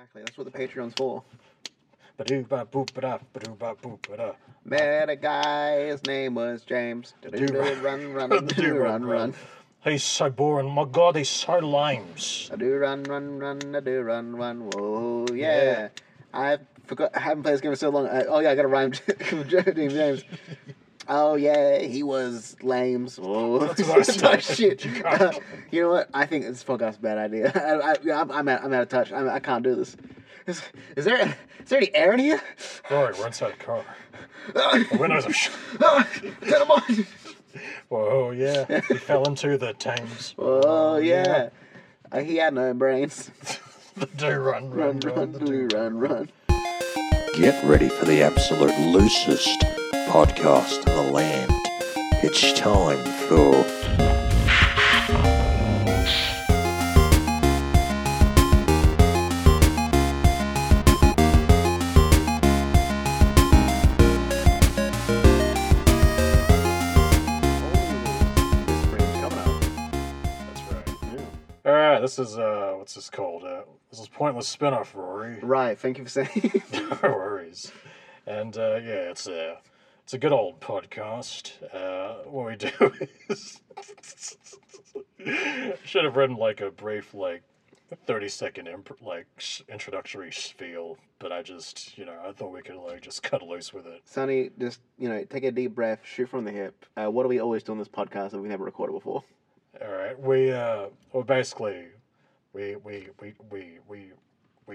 Exactly, that's what the Patreon's for. Met a guy, his name was James. Do run. He's so boring. My God, he's so limes. I do run. Whoa, yeah. I forgot. I haven't played this game for so long. I got to rhyme. James. Oh yeah, he was lames. Oh, that's what shit. You know what? I think this podcast's a bad idea. I'm out of touch. I can't do this. Is there any air in here? Rory, we're inside the car. The windows are shut. Turn them on. Whoa, yeah. He fell into the Thames. Whoa, yeah. He had no brains. Do run. Get ready for the absolute loosest podcast in the land. It's time for this is, what's this called? This is Pointless Spinoff, Rory. Right, thank you for saying. No worries. And, yeah, it's a good old podcast. What we do is... should have written, like, a brief, like, 30-second, introductory spiel, but I just, I thought we could, like, just cut loose with it. Sonny, just, take a deep breath, shoot from the hip. What do we always do on this podcast that we never recorded before? All right, we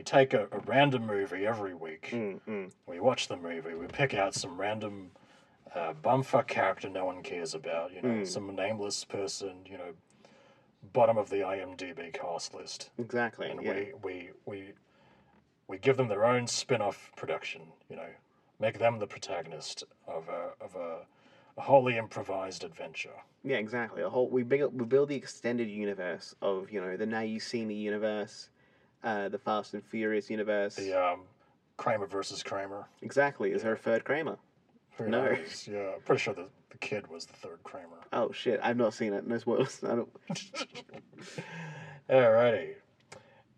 take a random movie every week. Mm-hmm. We watch the movie. We pick out some random bumfuck character no one cares about. Some nameless person. Bottom of the IMDb cast list. Exactly. And we give them their own spin-off production. Make them the protagonist of a wholly improvised adventure. Yeah, exactly. We build the extended universe of the Now You See Me universe, the Fast and Furious universe, the Kramer versus Kramer. Exactly. Is there a third Kramer? Who knows? Yeah, I'm pretty sure the kid was the third Kramer. Oh shit! I've not seen it. No spoilers. I don't. Alrighty.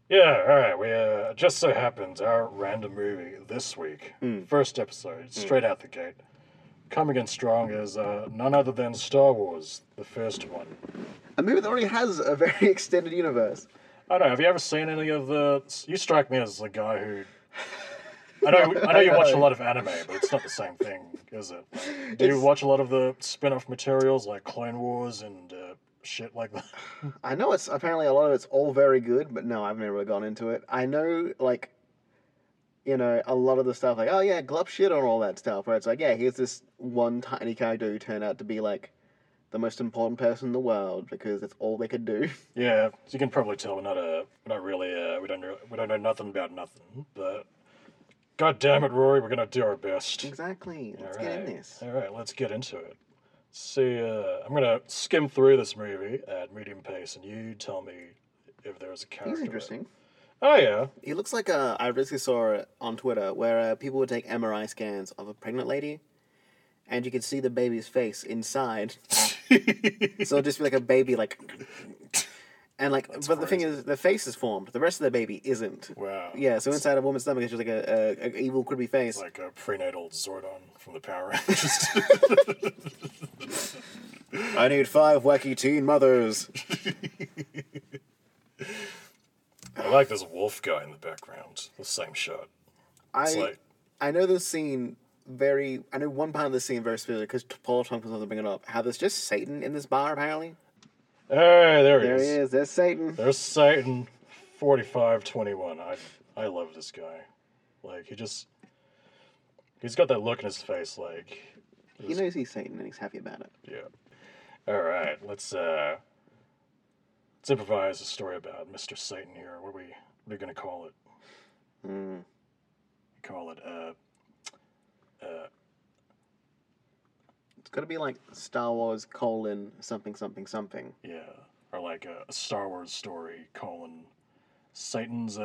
Yeah. All right. We just so happens our random movie this week, first episode, straight out the gate. Coming in strong is none other than Star Wars, the first one. A movie that already has a very extended universe. I don't know, have you ever seen any of the... You strike me as the guy who... I know you watch a lot of anime, but it's not the same thing, is it? Like, do you watch a lot of the spin-off materials like Clone Wars and shit like that? I know it's... Apparently a lot of it's all very good, but no, I've never really gone into it. I know, like... a lot of the stuff, like, oh yeah, glup shit on all that stuff, where it's like, yeah, here's this one tiny character who turned out to be, like, the most important person in the world, because that's all they could do. Yeah, so you can probably tell we don't know nothing about nothing, but god damn it, Rory, we're gonna do our best. Exactly, let's get into it. See, I'm gonna skim through this movie at medium pace, and you tell me if there's a character. He's interesting. Oh, yeah. He looks like I recently saw it on Twitter where people would take MRI scans of a pregnant lady and you could see the baby's face inside. So it'll just be like a baby, like... And, like, that's but crazy. The thing is, the face is formed. The rest of the baby isn't. Wow. Yeah, so inside a woman's stomach is just like a evil, creepy face. Like a prenatal Zordon from the Power Rangers. I need 5 wacky teen mothers. I like this wolf guy in the background. The same shot. I know one part of the scene very specifically because Paul Tompkins wants to bring it up. How there's just Satan in this bar apparently. Hey, there he is. There he is. There's Satan. 4521. I love this guy. Like he's got that look in his face. Like he knows he's Satan and he's happy about it. Yeah. All right. Let's improvise a story about Mr. Satan here. What are we going to call it? Call it, it's got to be like Star Wars : something. Yeah. Or like a Star Wars story : Satan's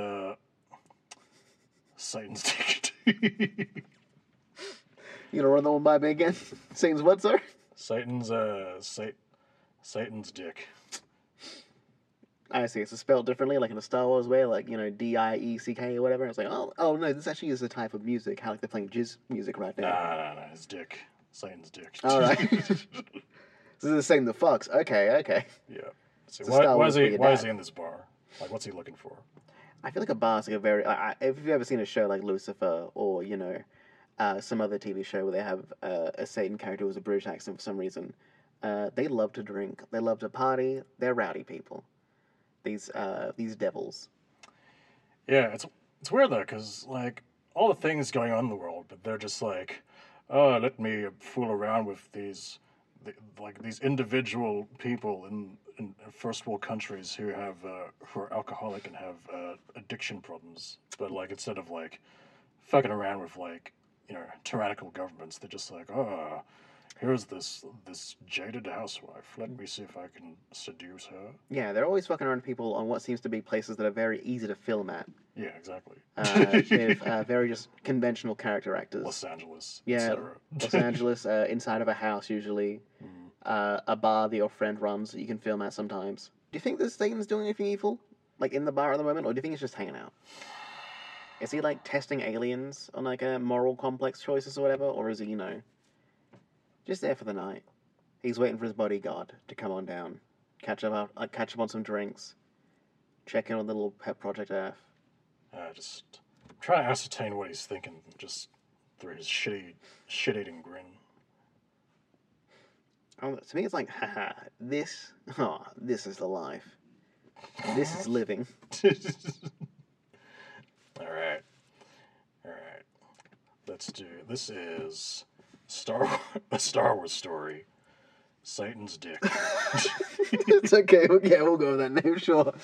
Dick. You going to run the one by me again? Satan's what, sir? Satan's Dick. I see. It's spelled differently, like in a Star Wars way, like, you know, D-I-E-C-K or whatever. It's like, oh no, this actually is a type of music. How, like, they're playing jizz music right now. Nah, it's dick. Satan's dick. All right. This is the same the fox. Okay. Yeah. So why is he in this bar? Like, what's he looking for? I feel like a bar's like a very... Like, if you've ever seen a show like Lucifer or, you know, some other TV show where they have a Satan character with a British accent for some reason, they love to drink. They love to party. They're rowdy people. These devils. Yeah, it's weird, though, because, like, all the things going on in the world, but they're just like, oh, let me fool around with these individual people in first world countries who are alcoholic and have addiction problems. But, like, instead of, like, fucking around with, like, you know, tyrannical governments, they're just like, oh, here's this jaded housewife. Let me see if I can seduce her. Yeah, they're always fucking around people on what seems to be places that are very easy to film at. Yeah, exactly. With very just conventional character actors. Los Angeles, etc. Los Angeles, inside of a house usually. Mm. A bar that your friend runs that you can film at sometimes. Do you think this Satan's doing anything evil? Like, in the bar at the moment? Or do you think he's just hanging out? Is he, like, testing aliens on, like, a moral complex choices or whatever? Or is he, you know... just there for the night. He's waiting for his bodyguard to come on down, catch up on some drinks, check in on the little pet project F. Just trying to ascertain what he's thinking, just through his shitty, shit-eating grin. To me, it's like, haha, this is the life. This is living. All right. This is... a Star Wars story, Satan's Dick. It's okay. Yeah, we'll go with that name. Sure. All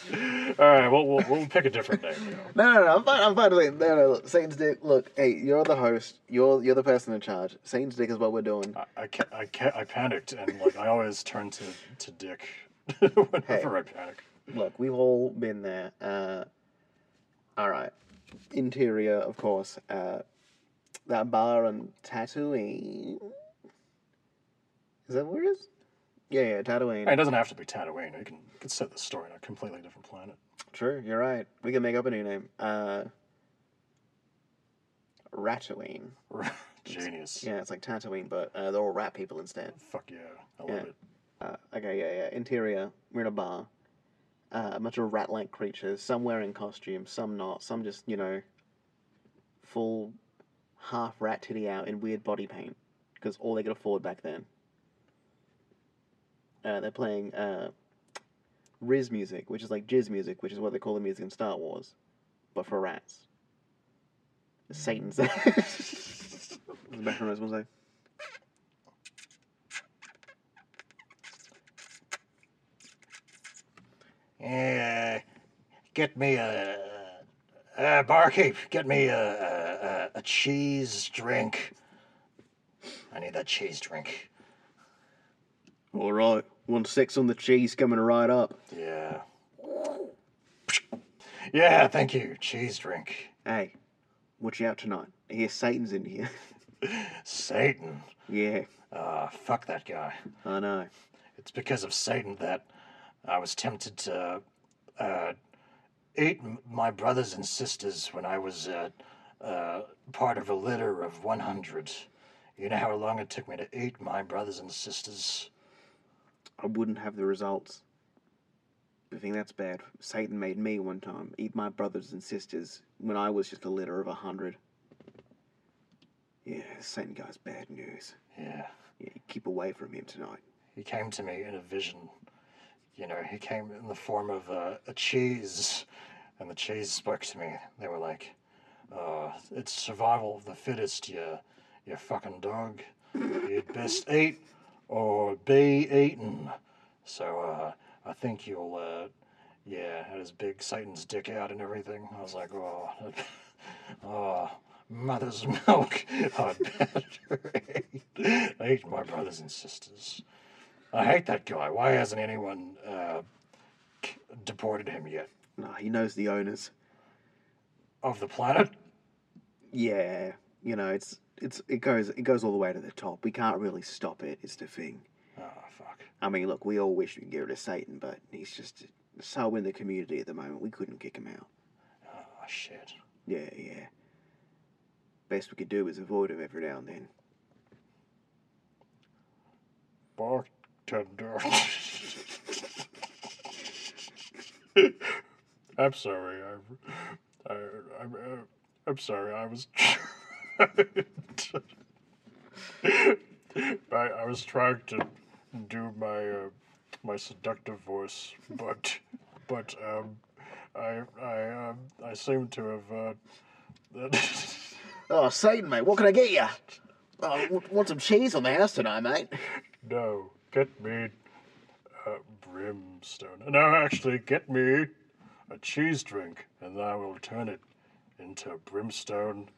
right. Well, we'll pick a different name. You know. No. I'm fine. No. Satan's Dick. Look, hey, you're the host. You're the person in charge. Satan's Dick is what we're doing. I panicked, and like I always turn to Dick whenever I panic. Look, we've all been there. All right. Interior, of course. That bar on Tatooine. Is that where it is? Yeah, Tatooine. It doesn't have to be Tatooine. You can set the story on a completely different planet. True, you're right. We can make up a new name. Ratooine. Genius. Yeah, it's like Tatooine, but they're all rat people instead. Fuck yeah. I love it. Interior. We're in a bar. A bunch of rat-like creatures. Some wearing costumes, some not. Some just, you know, full... half rat titty out in weird body paint because all they could afford back then. They're playing Riz music, which is like jizz music, which is what they call the music in Star Wars, but for rats. Satan's there. The background noise was like. Get me a. Barkeep, get me a cheese drink. I need that cheese drink. All right, 1 6 on the cheese coming right up. Yeah. Yeah, thank you. Cheese drink. Hey, what you out tonight? I hear Satan's in here. Satan? Yeah. Fuck that guy. I know. It's because of Satan that I was tempted to... ate my brothers and sisters when I was part of a litter of 100. You know how long it took me to eat my brothers and sisters? I wouldn't have the results. I think that's bad. Satan made me one time eat my brothers and sisters when I was just a litter of 100. Yeah, Satan guy's bad news. Yeah, keep away from him tonight. He came to me in a vision. You know, he came in the form of a cheese, and the cheese spoke to me. They were like, it's survival of the fittest, you fucking dog. You'd best eat or be eaten. So I think you'll, had his big Satan's dick out and everything. I was like, mother's milk. I'd better eat my brothers and sisters. I hate that guy. Why hasn't anyone deported him yet? No, he knows the owners. Of the planet? Yeah. You know, it goes all the way to the top. We can't really stop it, is the thing. Oh, fuck. I mean, look, we all wish we could get rid of Satan, but he's just That's how we're in the community at the moment. We couldn't kick him out. Oh, shit. Yeah. Best we could do is avoid him every now and then. Bartender. I'm sorry. I'm sorry. I was. I was trying to do my my seductive voice, but I seem to have. Oh, Satan, mate! What can I get you? Oh, want some cheese on the house tonight, mate? No, get me brimstone. No, actually, get me a cheese drink, and I will turn it into brimstone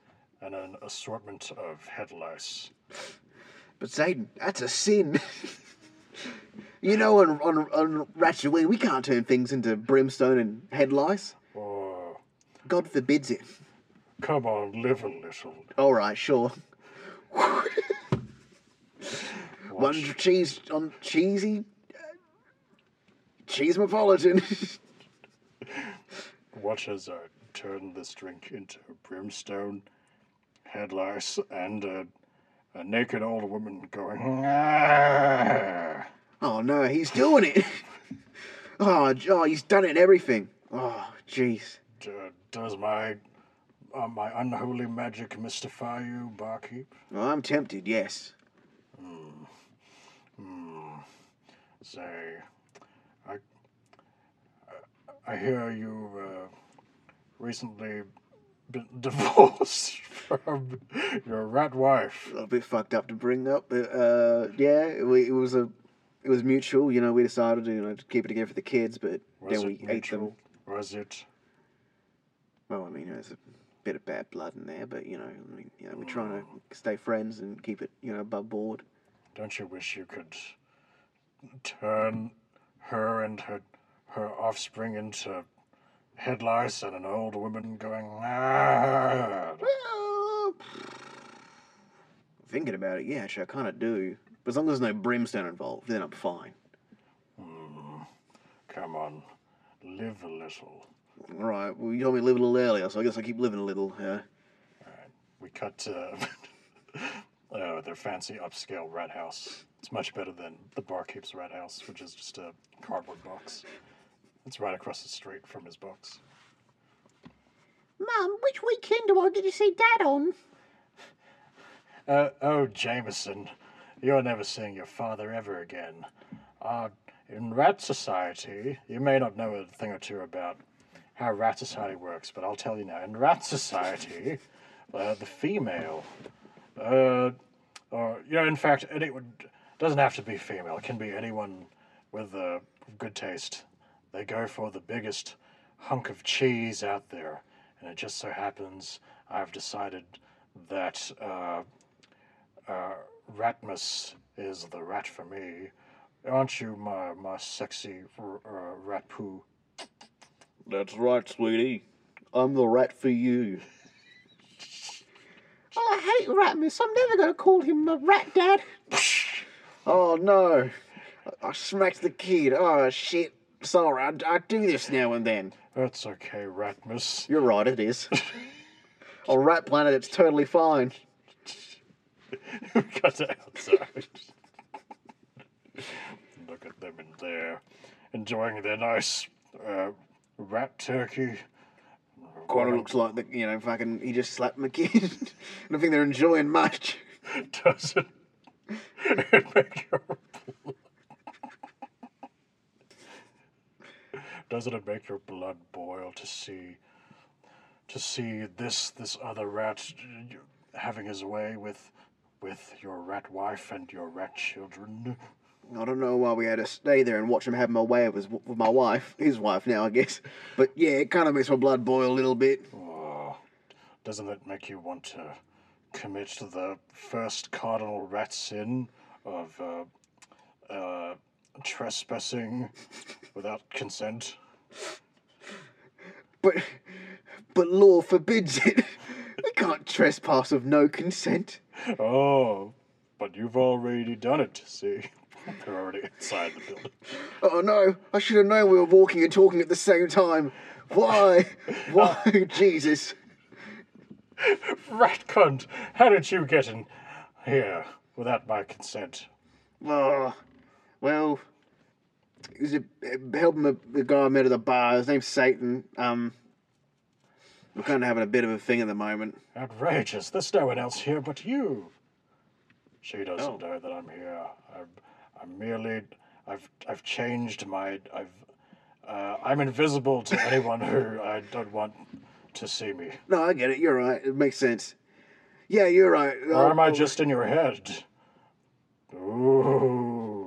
and an assortment of head lice. But Satan, that's a sin. You know, on Ratooine, we can't turn things into brimstone and head lice. Oh. God forbids it. Come on, live a little. All right, sure. One cheese on cheesy cheese metropolitan. Watch as I turn this drink into brimstone, head lice, and a naked older woman going. Aah. Oh no, he's doing it! Oh, he's done it and everything. Oh, jeez. Does my unholy magic mystify you, barkeep? Well, I'm tempted, yes. Say, I hear you recently been divorced from your rat wife. A bit fucked up to bring up, but yeah, it was mutual. You know, we decided to keep it together for the kids, but then we ate them. Was it? Well, I mean, there's a bit of bad blood in there, but we're trying to stay friends and keep it, above board. Don't you wish you could turn her and her offspring into head lice and an old woman going? Well, thinking about it, yeah, actually, I kind of do. But as long as there's no brimstone involved, then I'm fine. Come on, live a little. All right, well, you told me to live a little earlier, so I guess I keep living a little. All right, we cut to their fancy upscale rat house. It's much better than the barkeep's rat house, which is just a cardboard box. It's right across the street from his box. Mum, which weekend do I get to see Dad on? Oh, Jameson, you're never seeing your father ever again. In Rat Society, you may not know a thing or two about how Rat Society works, but I'll tell you now. In Rat Society, the female, in fact, anyone doesn't have to be female. It can be anyone with good taste. They go for the biggest hunk of cheese out there, and it just so happens I've decided that Ratmus is the rat for me. Aren't you my sexy rat poo? That's right, sweetie. I'm the rat for you. Oh, I hate Ratmus. I'm never going to call him my rat dad. Oh, no. I smacked the kid. Oh, shit. Sorry, I do this now and then. That's okay, Ratmus. You're right, it is. On Rat Planet, it's totally fine. We got outside. Look at them in there, enjoying their nice... rat turkey. Kind of looks like the fucking he just slapped my kid. I don't think they're enjoying much. Doesn't it make your doesn't it make your blood boil to see this other rat having his way with your rat wife and your rat children? I don't know why we had to stay there and watch him have my way with my wife, his wife now, I guess. But yeah, it kind of makes my blood boil a little bit. Oh, doesn't that make you want to commit to the first cardinal rat sin of trespassing without consent? But law forbids it. We can't trespass of no consent. Oh, but you've already done it, see? They're already inside the building. Oh no, I should have known we were walking and talking at the same time. Why? Why, Jesus? Rat cunt, how did you get in here without my consent? Well, it was helping the guy I met at the bar. His name's Satan. We're kind of having a bit of a thing at the moment. Outrageous. There's no one else here but you. She doesn't know that I'm here. I've changed my... I'm invisible to anyone who I don't want to see me. No, I get it. You're right. It makes sense. Yeah, you're right. Or am I just in your head? Ooh.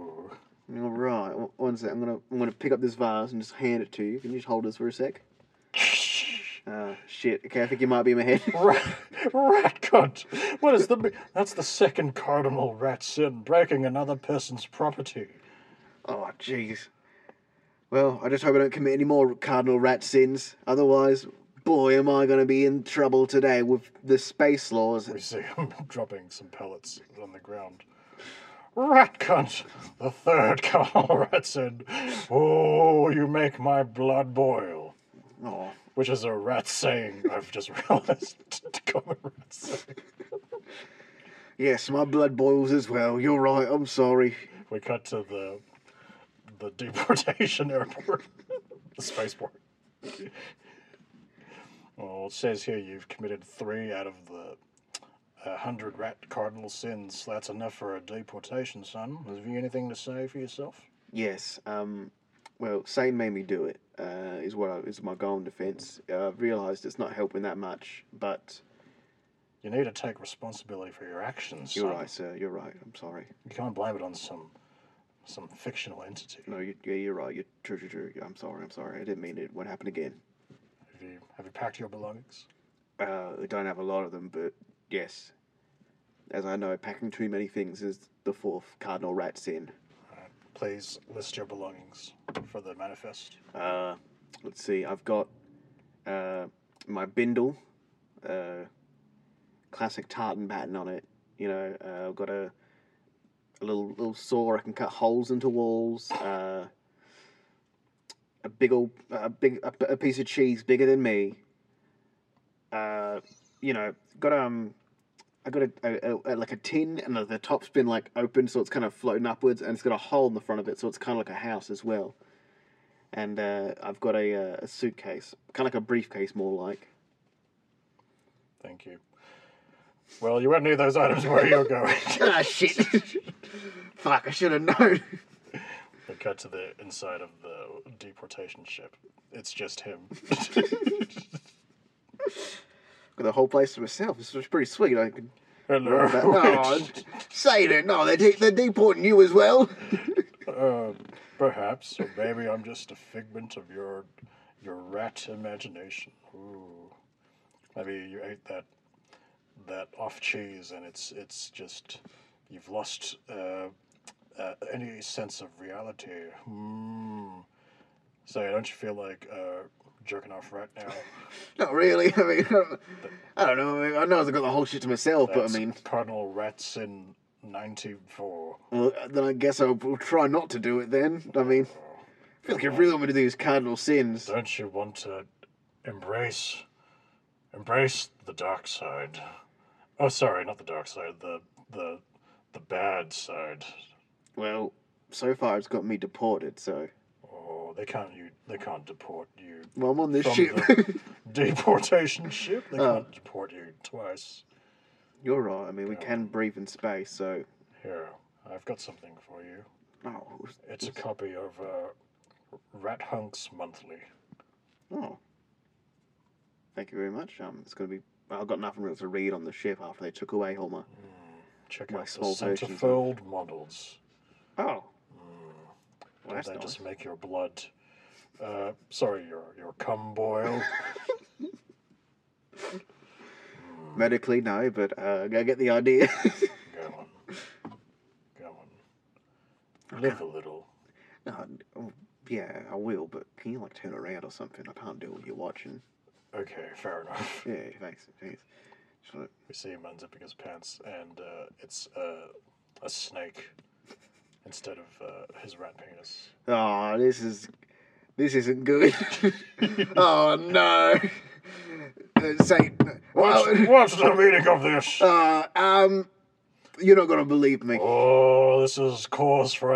All right. One sec. I'm gonna pick up this vase and just hand it to you. Can you just hold this for a sec? Oh, shit. Okay, I think you might be in my head. Rat cunt. What is the... That's the second cardinal rat sin, breaking another person's property. Oh, jeez. Well, I just hope I don't commit any more cardinal rat sins. Otherwise, boy, am I going to be in trouble today with the space laws. We see him dropping some pellets on the ground. Rat cunt, the third cardinal rat sin. Oh, you make my blood boil. Oh. Which is a rat saying, I've just realized. Common rat saying. Yes, my blood boils as well. You're right, I'm sorry. We cut to the deportation airport, the spaceport. Well, it says here you've committed 3 out of the 100 rat cardinal sins. That's enough for a deportation, son. Have you anything to say for yourself? Yes, well, Satan made me do it, is my goal in defense. I've realized it's not helping that much, but... You need to take responsibility for your actions, son. You're right, sir. You're right. I'm sorry. You can't blame it on some fictional entity. No, you're right. You're true. I'm sorry. I didn't mean it. What happened again? Have you packed your belongings? I don't have a lot of them, but yes. As I know, packing too many things is the 4th cardinal rat sin. Please list your belongings for the manifest. Let's see. I've got my bindle, classic tartan pattern on it. You know, I've got a little saw I can cut holes into walls. A piece of cheese bigger than me. I got a tin, and the top's been like open, so it's kind of floating upwards, and it's got a hole in the front of it, so it's kind of like a house as well. And I've got a suitcase, kind of like a briefcase, more like. Thank you. Well, you won't need those items where you're going. Ah, shit! Fuck! I should have known. We cut to the inside of the deportation ship. It's just him. Got the whole place to myself. This was pretty sweet. I could. Hello. No, say that. No, they're deporting you as well. Perhaps, or maybe I'm just a figment of your rat imagination. Ooh, maybe you ate that off cheese, and it's just you've lost any sense of reality. So don't you feel like? Jerking off right now. Not really. I mean, I don't know. I know I've got the whole shit to myself, but I mean... Cardinal Rats in 94. Well, then I guess I'll try not to do it then. I mean, I feel like if really want me to do these cardinal sins... Don't you want to embrace the dark side? Oh, sorry, not the dark side. The bad side. Well, so far it's got me deported, so... They can't deport you. Well, I'm on this ship. Deportation ship. They can't deport you twice. You're right. I mean, we can breathe in space, so... Here, I've got something for you. Oh. It's a copy of Rat Hunks Monthly. Oh. Thank you very much. It's going to be... I've got nothing real to read on the ship after they took away all my... Check out the centerfold models. Oh. Well, that's nice. Just make your blood, your cum boil. Medically, no, but I get the idea. Go on. Live a little. No, yeah, I will, but can you, like, turn around or something? I can't do what you're watching. Okay, fair enough. Yeah, thanks. We see him unzipping his pants, and it's a snake. instead of his rat penis. Oh, this isn't good. Oh no. Satan. What's the meaning of this? You're not gonna believe me. Oh, this is cause for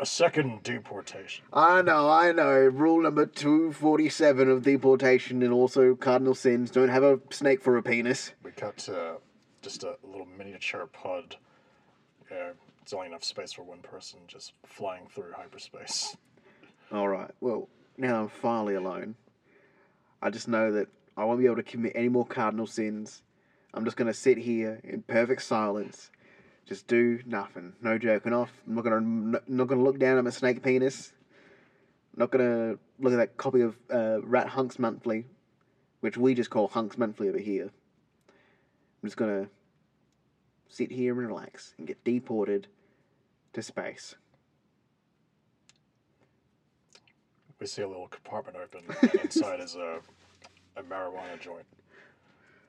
a second deportation. I know. Rule number 247 of deportation, and also cardinal sins: don't have a snake for a penis. We cut just a little miniature pod. Yeah, it's only enough space for one person, just flying through hyperspace. All right. Well, now I'm finally alone. I just know that I won't be able to commit any more cardinal sins. I'm just going to sit here in perfect silence. Just do nothing. No jerking off. I'm not going to look down at my snake penis. I'm not going to look at that copy of Rat Hunks Monthly, which we just call Hunks Monthly over here. I'm just going to sit here and relax and get deported to space. We see a little compartment open, and inside is a marijuana joint.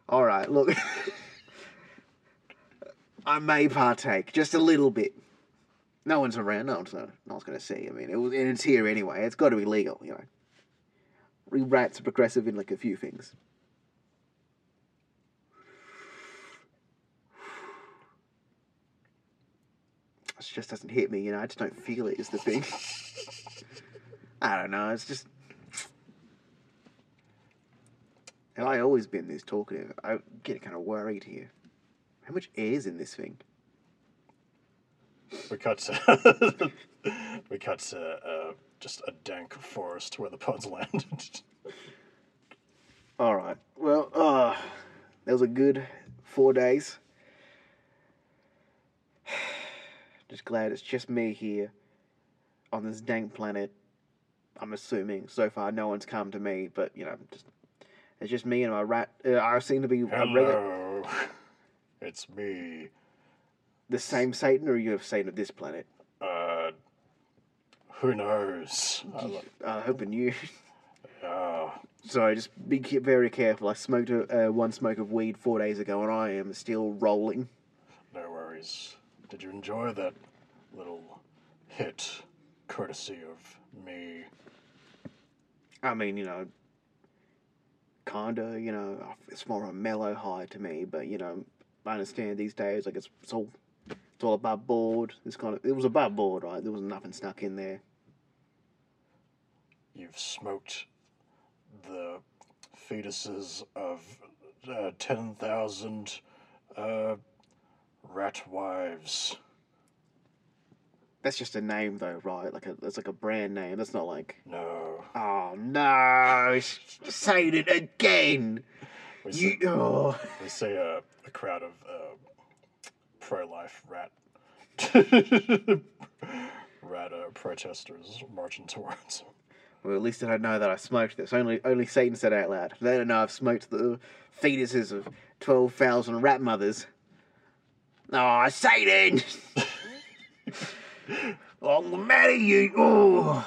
All right, look. I may partake, just a little bit. No one's around, no one's going to see. I mean, and it's here anyway. It's got to be legal, you know. Rats are progressive in, like, a few things. It just doesn't hit me, you know. I just don't feel it is the thing. I don't know, it's just... Have I always been this talkative? I get kind of worried here. How much air's in this thing? We cut to... we cut to just a dank forest where the pods landed. Alright, well, that was a good 4 days. Just glad it's just me here on this dank planet. I'm assuming so far no one's come to me, but you know, it's just me and my rat. I seem to be. Hello, it's me. The same Satan, or are you a Satan of this planet? Who knows? I'm hoping you. Yeah. Sorry, just be very careful. I smoked one smoke of weed 4 days ago, and I am still rolling. No worries. Did you enjoy that little hit, courtesy of me? I mean, you know, kinda, you know, it's more a mellow high to me, but, you know, I understand these days, like, it's all above board. It was above board, right? There was nothing stuck in there. You've smoked the fetuses of 10,000 rat wives. That's just a name, though, right? That's like a brand name. That's not like... No. Oh, no! Say it again! We see a crowd of pro-life rat protesters marching towards him. Well, at least I don't know that I smoked this. Only Satan said out loud. They don't know I've smoked the fetuses of 12,000 rat mothers. Oh, Satan! Oh, the matter you! Oh,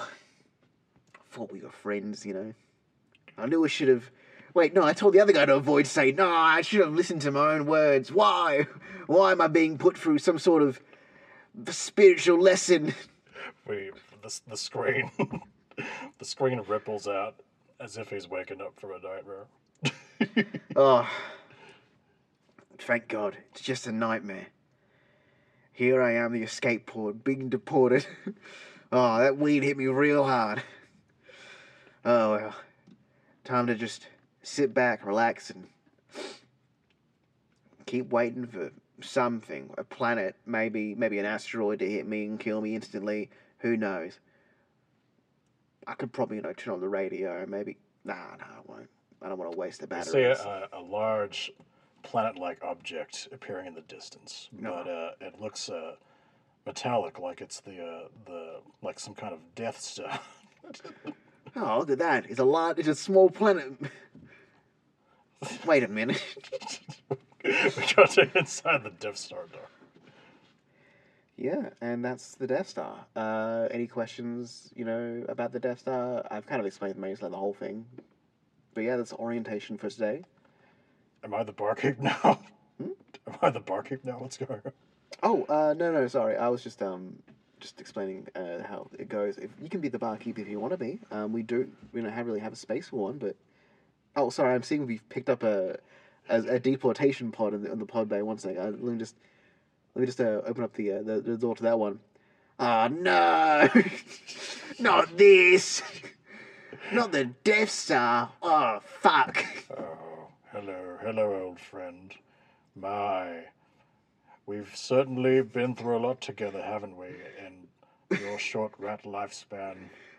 I thought we were friends, you know. I knew I should have. Wait, no, I told the other guy to avoid Satan. No, I should have listened to my own words. Why? Why am I being put through some sort of spiritual lesson? The screen ripples out as if he's waking up from a nightmare. Oh, thank God! It's just a nightmare. Here I am, the escape pod, being deported. Oh, that weed hit me real hard. Oh, well. Time to just sit back, relax, and keep waiting for something. A planet, maybe an asteroid to hit me and kill me instantly. Who knows? I could probably, you know, turn on the radio, maybe. No, I won't. I don't want to waste the batteries. You see a large... planet-like object appearing in the distance, but it looks metallic, like it's like some kind of Death Star. Oh, look at that! It's a small planet. Wait a minute. We got to inside the Death Star door. Yeah, and that's the Death Star. Any questions, you know, about the Death Star? I've kind of explained the whole thing, but yeah, that's orientation for today. Am I the barkeep now? Am I the barkeep now? What's going on? Oh, no, sorry. I was just just explaining how it goes. If you can be the barkeep if you want to be. We don't really have a space for one, but oh, sorry, I'm seeing we've picked up a deportation pod in the pod bay. One second, let me just open up the door to that one. Ah, no, not this, not the Death Star. Oh, fuck. Oh, hello, old friend. My. We've certainly been through a lot together, haven't we, in your short rat lifespan?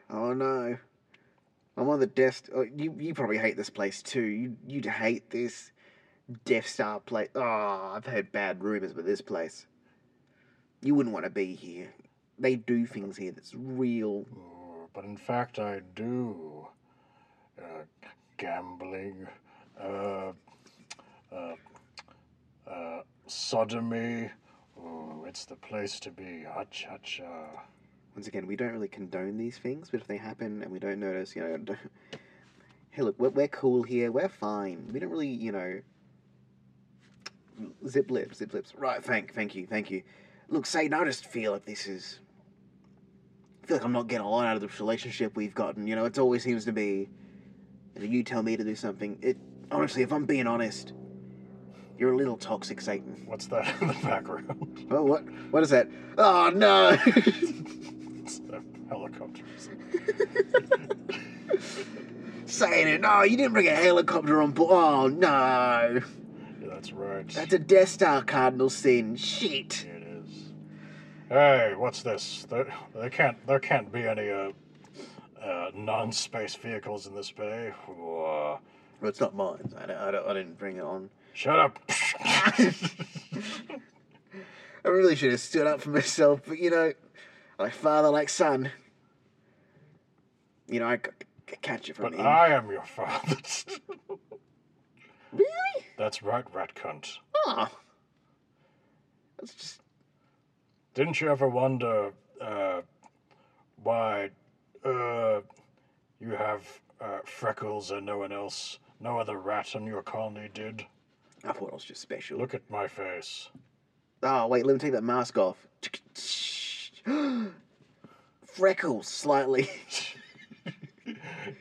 Oh, no. I'm on the Death... Oh, you probably hate this place, too. You'd hate this Death Star place. Oh, I've heard bad rumours about this place. You wouldn't want to be here. They do things here that's real. Oh, but in fact, I do. Gambling. Sodomy. Oh, it's the place to be. Ha-cha-cha. Once again, we don't really condone these things, but if they happen and we don't notice, hey, look, we're cool here. We're fine. We don't really, Zip lips. Right, thank you. Look, Satan, I just feel like this is... I feel like I'm not getting a lot out of this relationship we've gotten. It always seems to be... you tell me to do something. Honestly, if I'm being honest... You're a little toxic, Satan. What's that in the background? Oh, what? What is that? Oh, no! It's a helicopter. Satan, oh, you didn't bring a helicopter on board. Oh, no! Yeah, that's right. That's a Death Star cardinal sin. Shit! It is. Hey, what's this? There can't be any non-space vehicles in this bay. Well, it's not mine. I didn't bring it on. Shut up. I really should have stood up for myself, but, like father, like son. I catch it from him. But I am your father. Really? That's right, rat cunt. Oh. That's just... Didn't you ever wonder why you have freckles and no one else... No other rat in your colony did. I thought I was just special. Look at my face. Oh, wait, let me take that mask off. Freckles, slightly.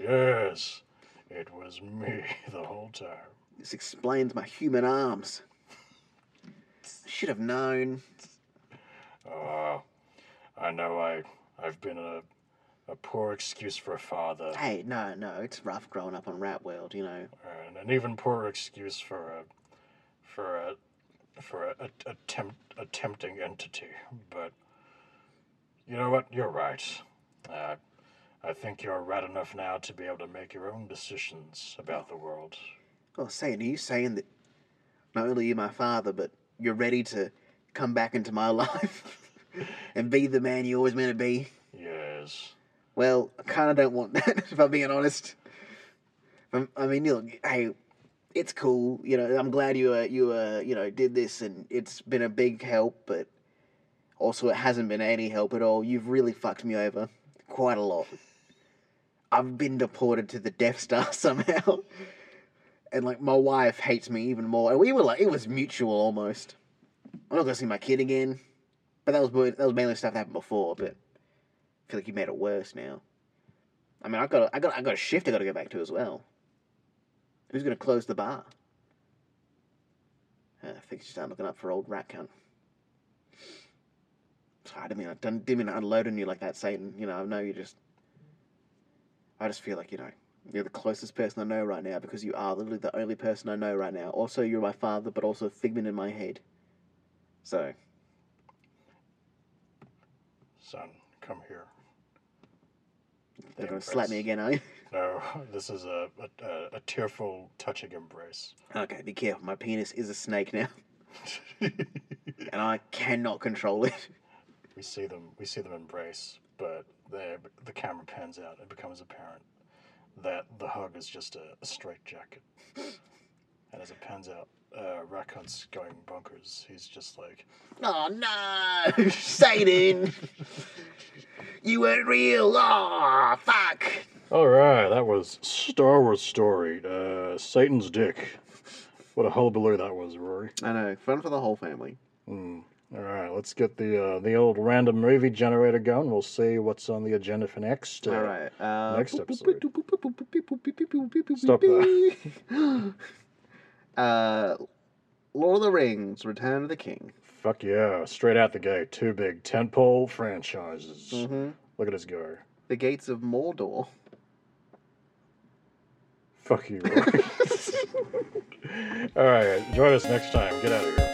Yes, it was me the whole time. This explains my human arms. I should have known. I know I've been a poor excuse for a father. Hey, no, it's rough growing up on Rat World, And an even poorer excuse for a tempting entity. But you know what? You're right. I think you're rat enough now to be able to make your own decisions about the world. Oh, Satan, are you saying that not only are you my father, but you're ready to come back into my life and be the man you always meant to be? Yes. Well, I kind of don't want that, if I'm being honest. I mean, look, hey, it's cool. I'm glad you did this, and it's been a big help, but also it hasn't been any help at all. You've really fucked me over quite a lot. I've been deported to the Death Star somehow, and, my wife hates me even more. And we were it was mutual almost. I'm not going to see my kid again, but that was mainly stuff that happened before, but... I feel like you made it worse now. I mean, I got a shift I got to go back to as well. Who's going to close the bar? I think she's starting looking up for old rat cunt. Sorry, I didn't mean to unload on you like that, Satan. I know you just... I just feel like, you're the closest person I know right now because you are literally the only person I know right now. Also, you're my father, but also a figment in my head. So. Son, come here. They're going to slap me again, are you? No, this is a tearful, touching embrace. Okay, be careful. My penis is a snake now. And I cannot control it. We see them embrace, but the camera pans out and it becomes apparent that the hug is just a straitjacket. And as it pans out, Ratcunt's going bonkers. He's just like... Oh, no! Satan! You weren't real! Oh, fuck! Alright, that was Star Wars Story. Satan's Dick. What a hullabaloo that was, Rory. I know. Fun for the whole family. Alright, let's get the old random movie generator going. We'll see what's on the agenda for next Alright, next episode. Stop that. Lord of the Rings, Return of the King. Fuck yeah, straight out the gate. Two big tentpole franchises. Mm-hmm. Look at us go. The Gates of Mordor. Fuck you, Rory. Alright, join us next time. Get out of here.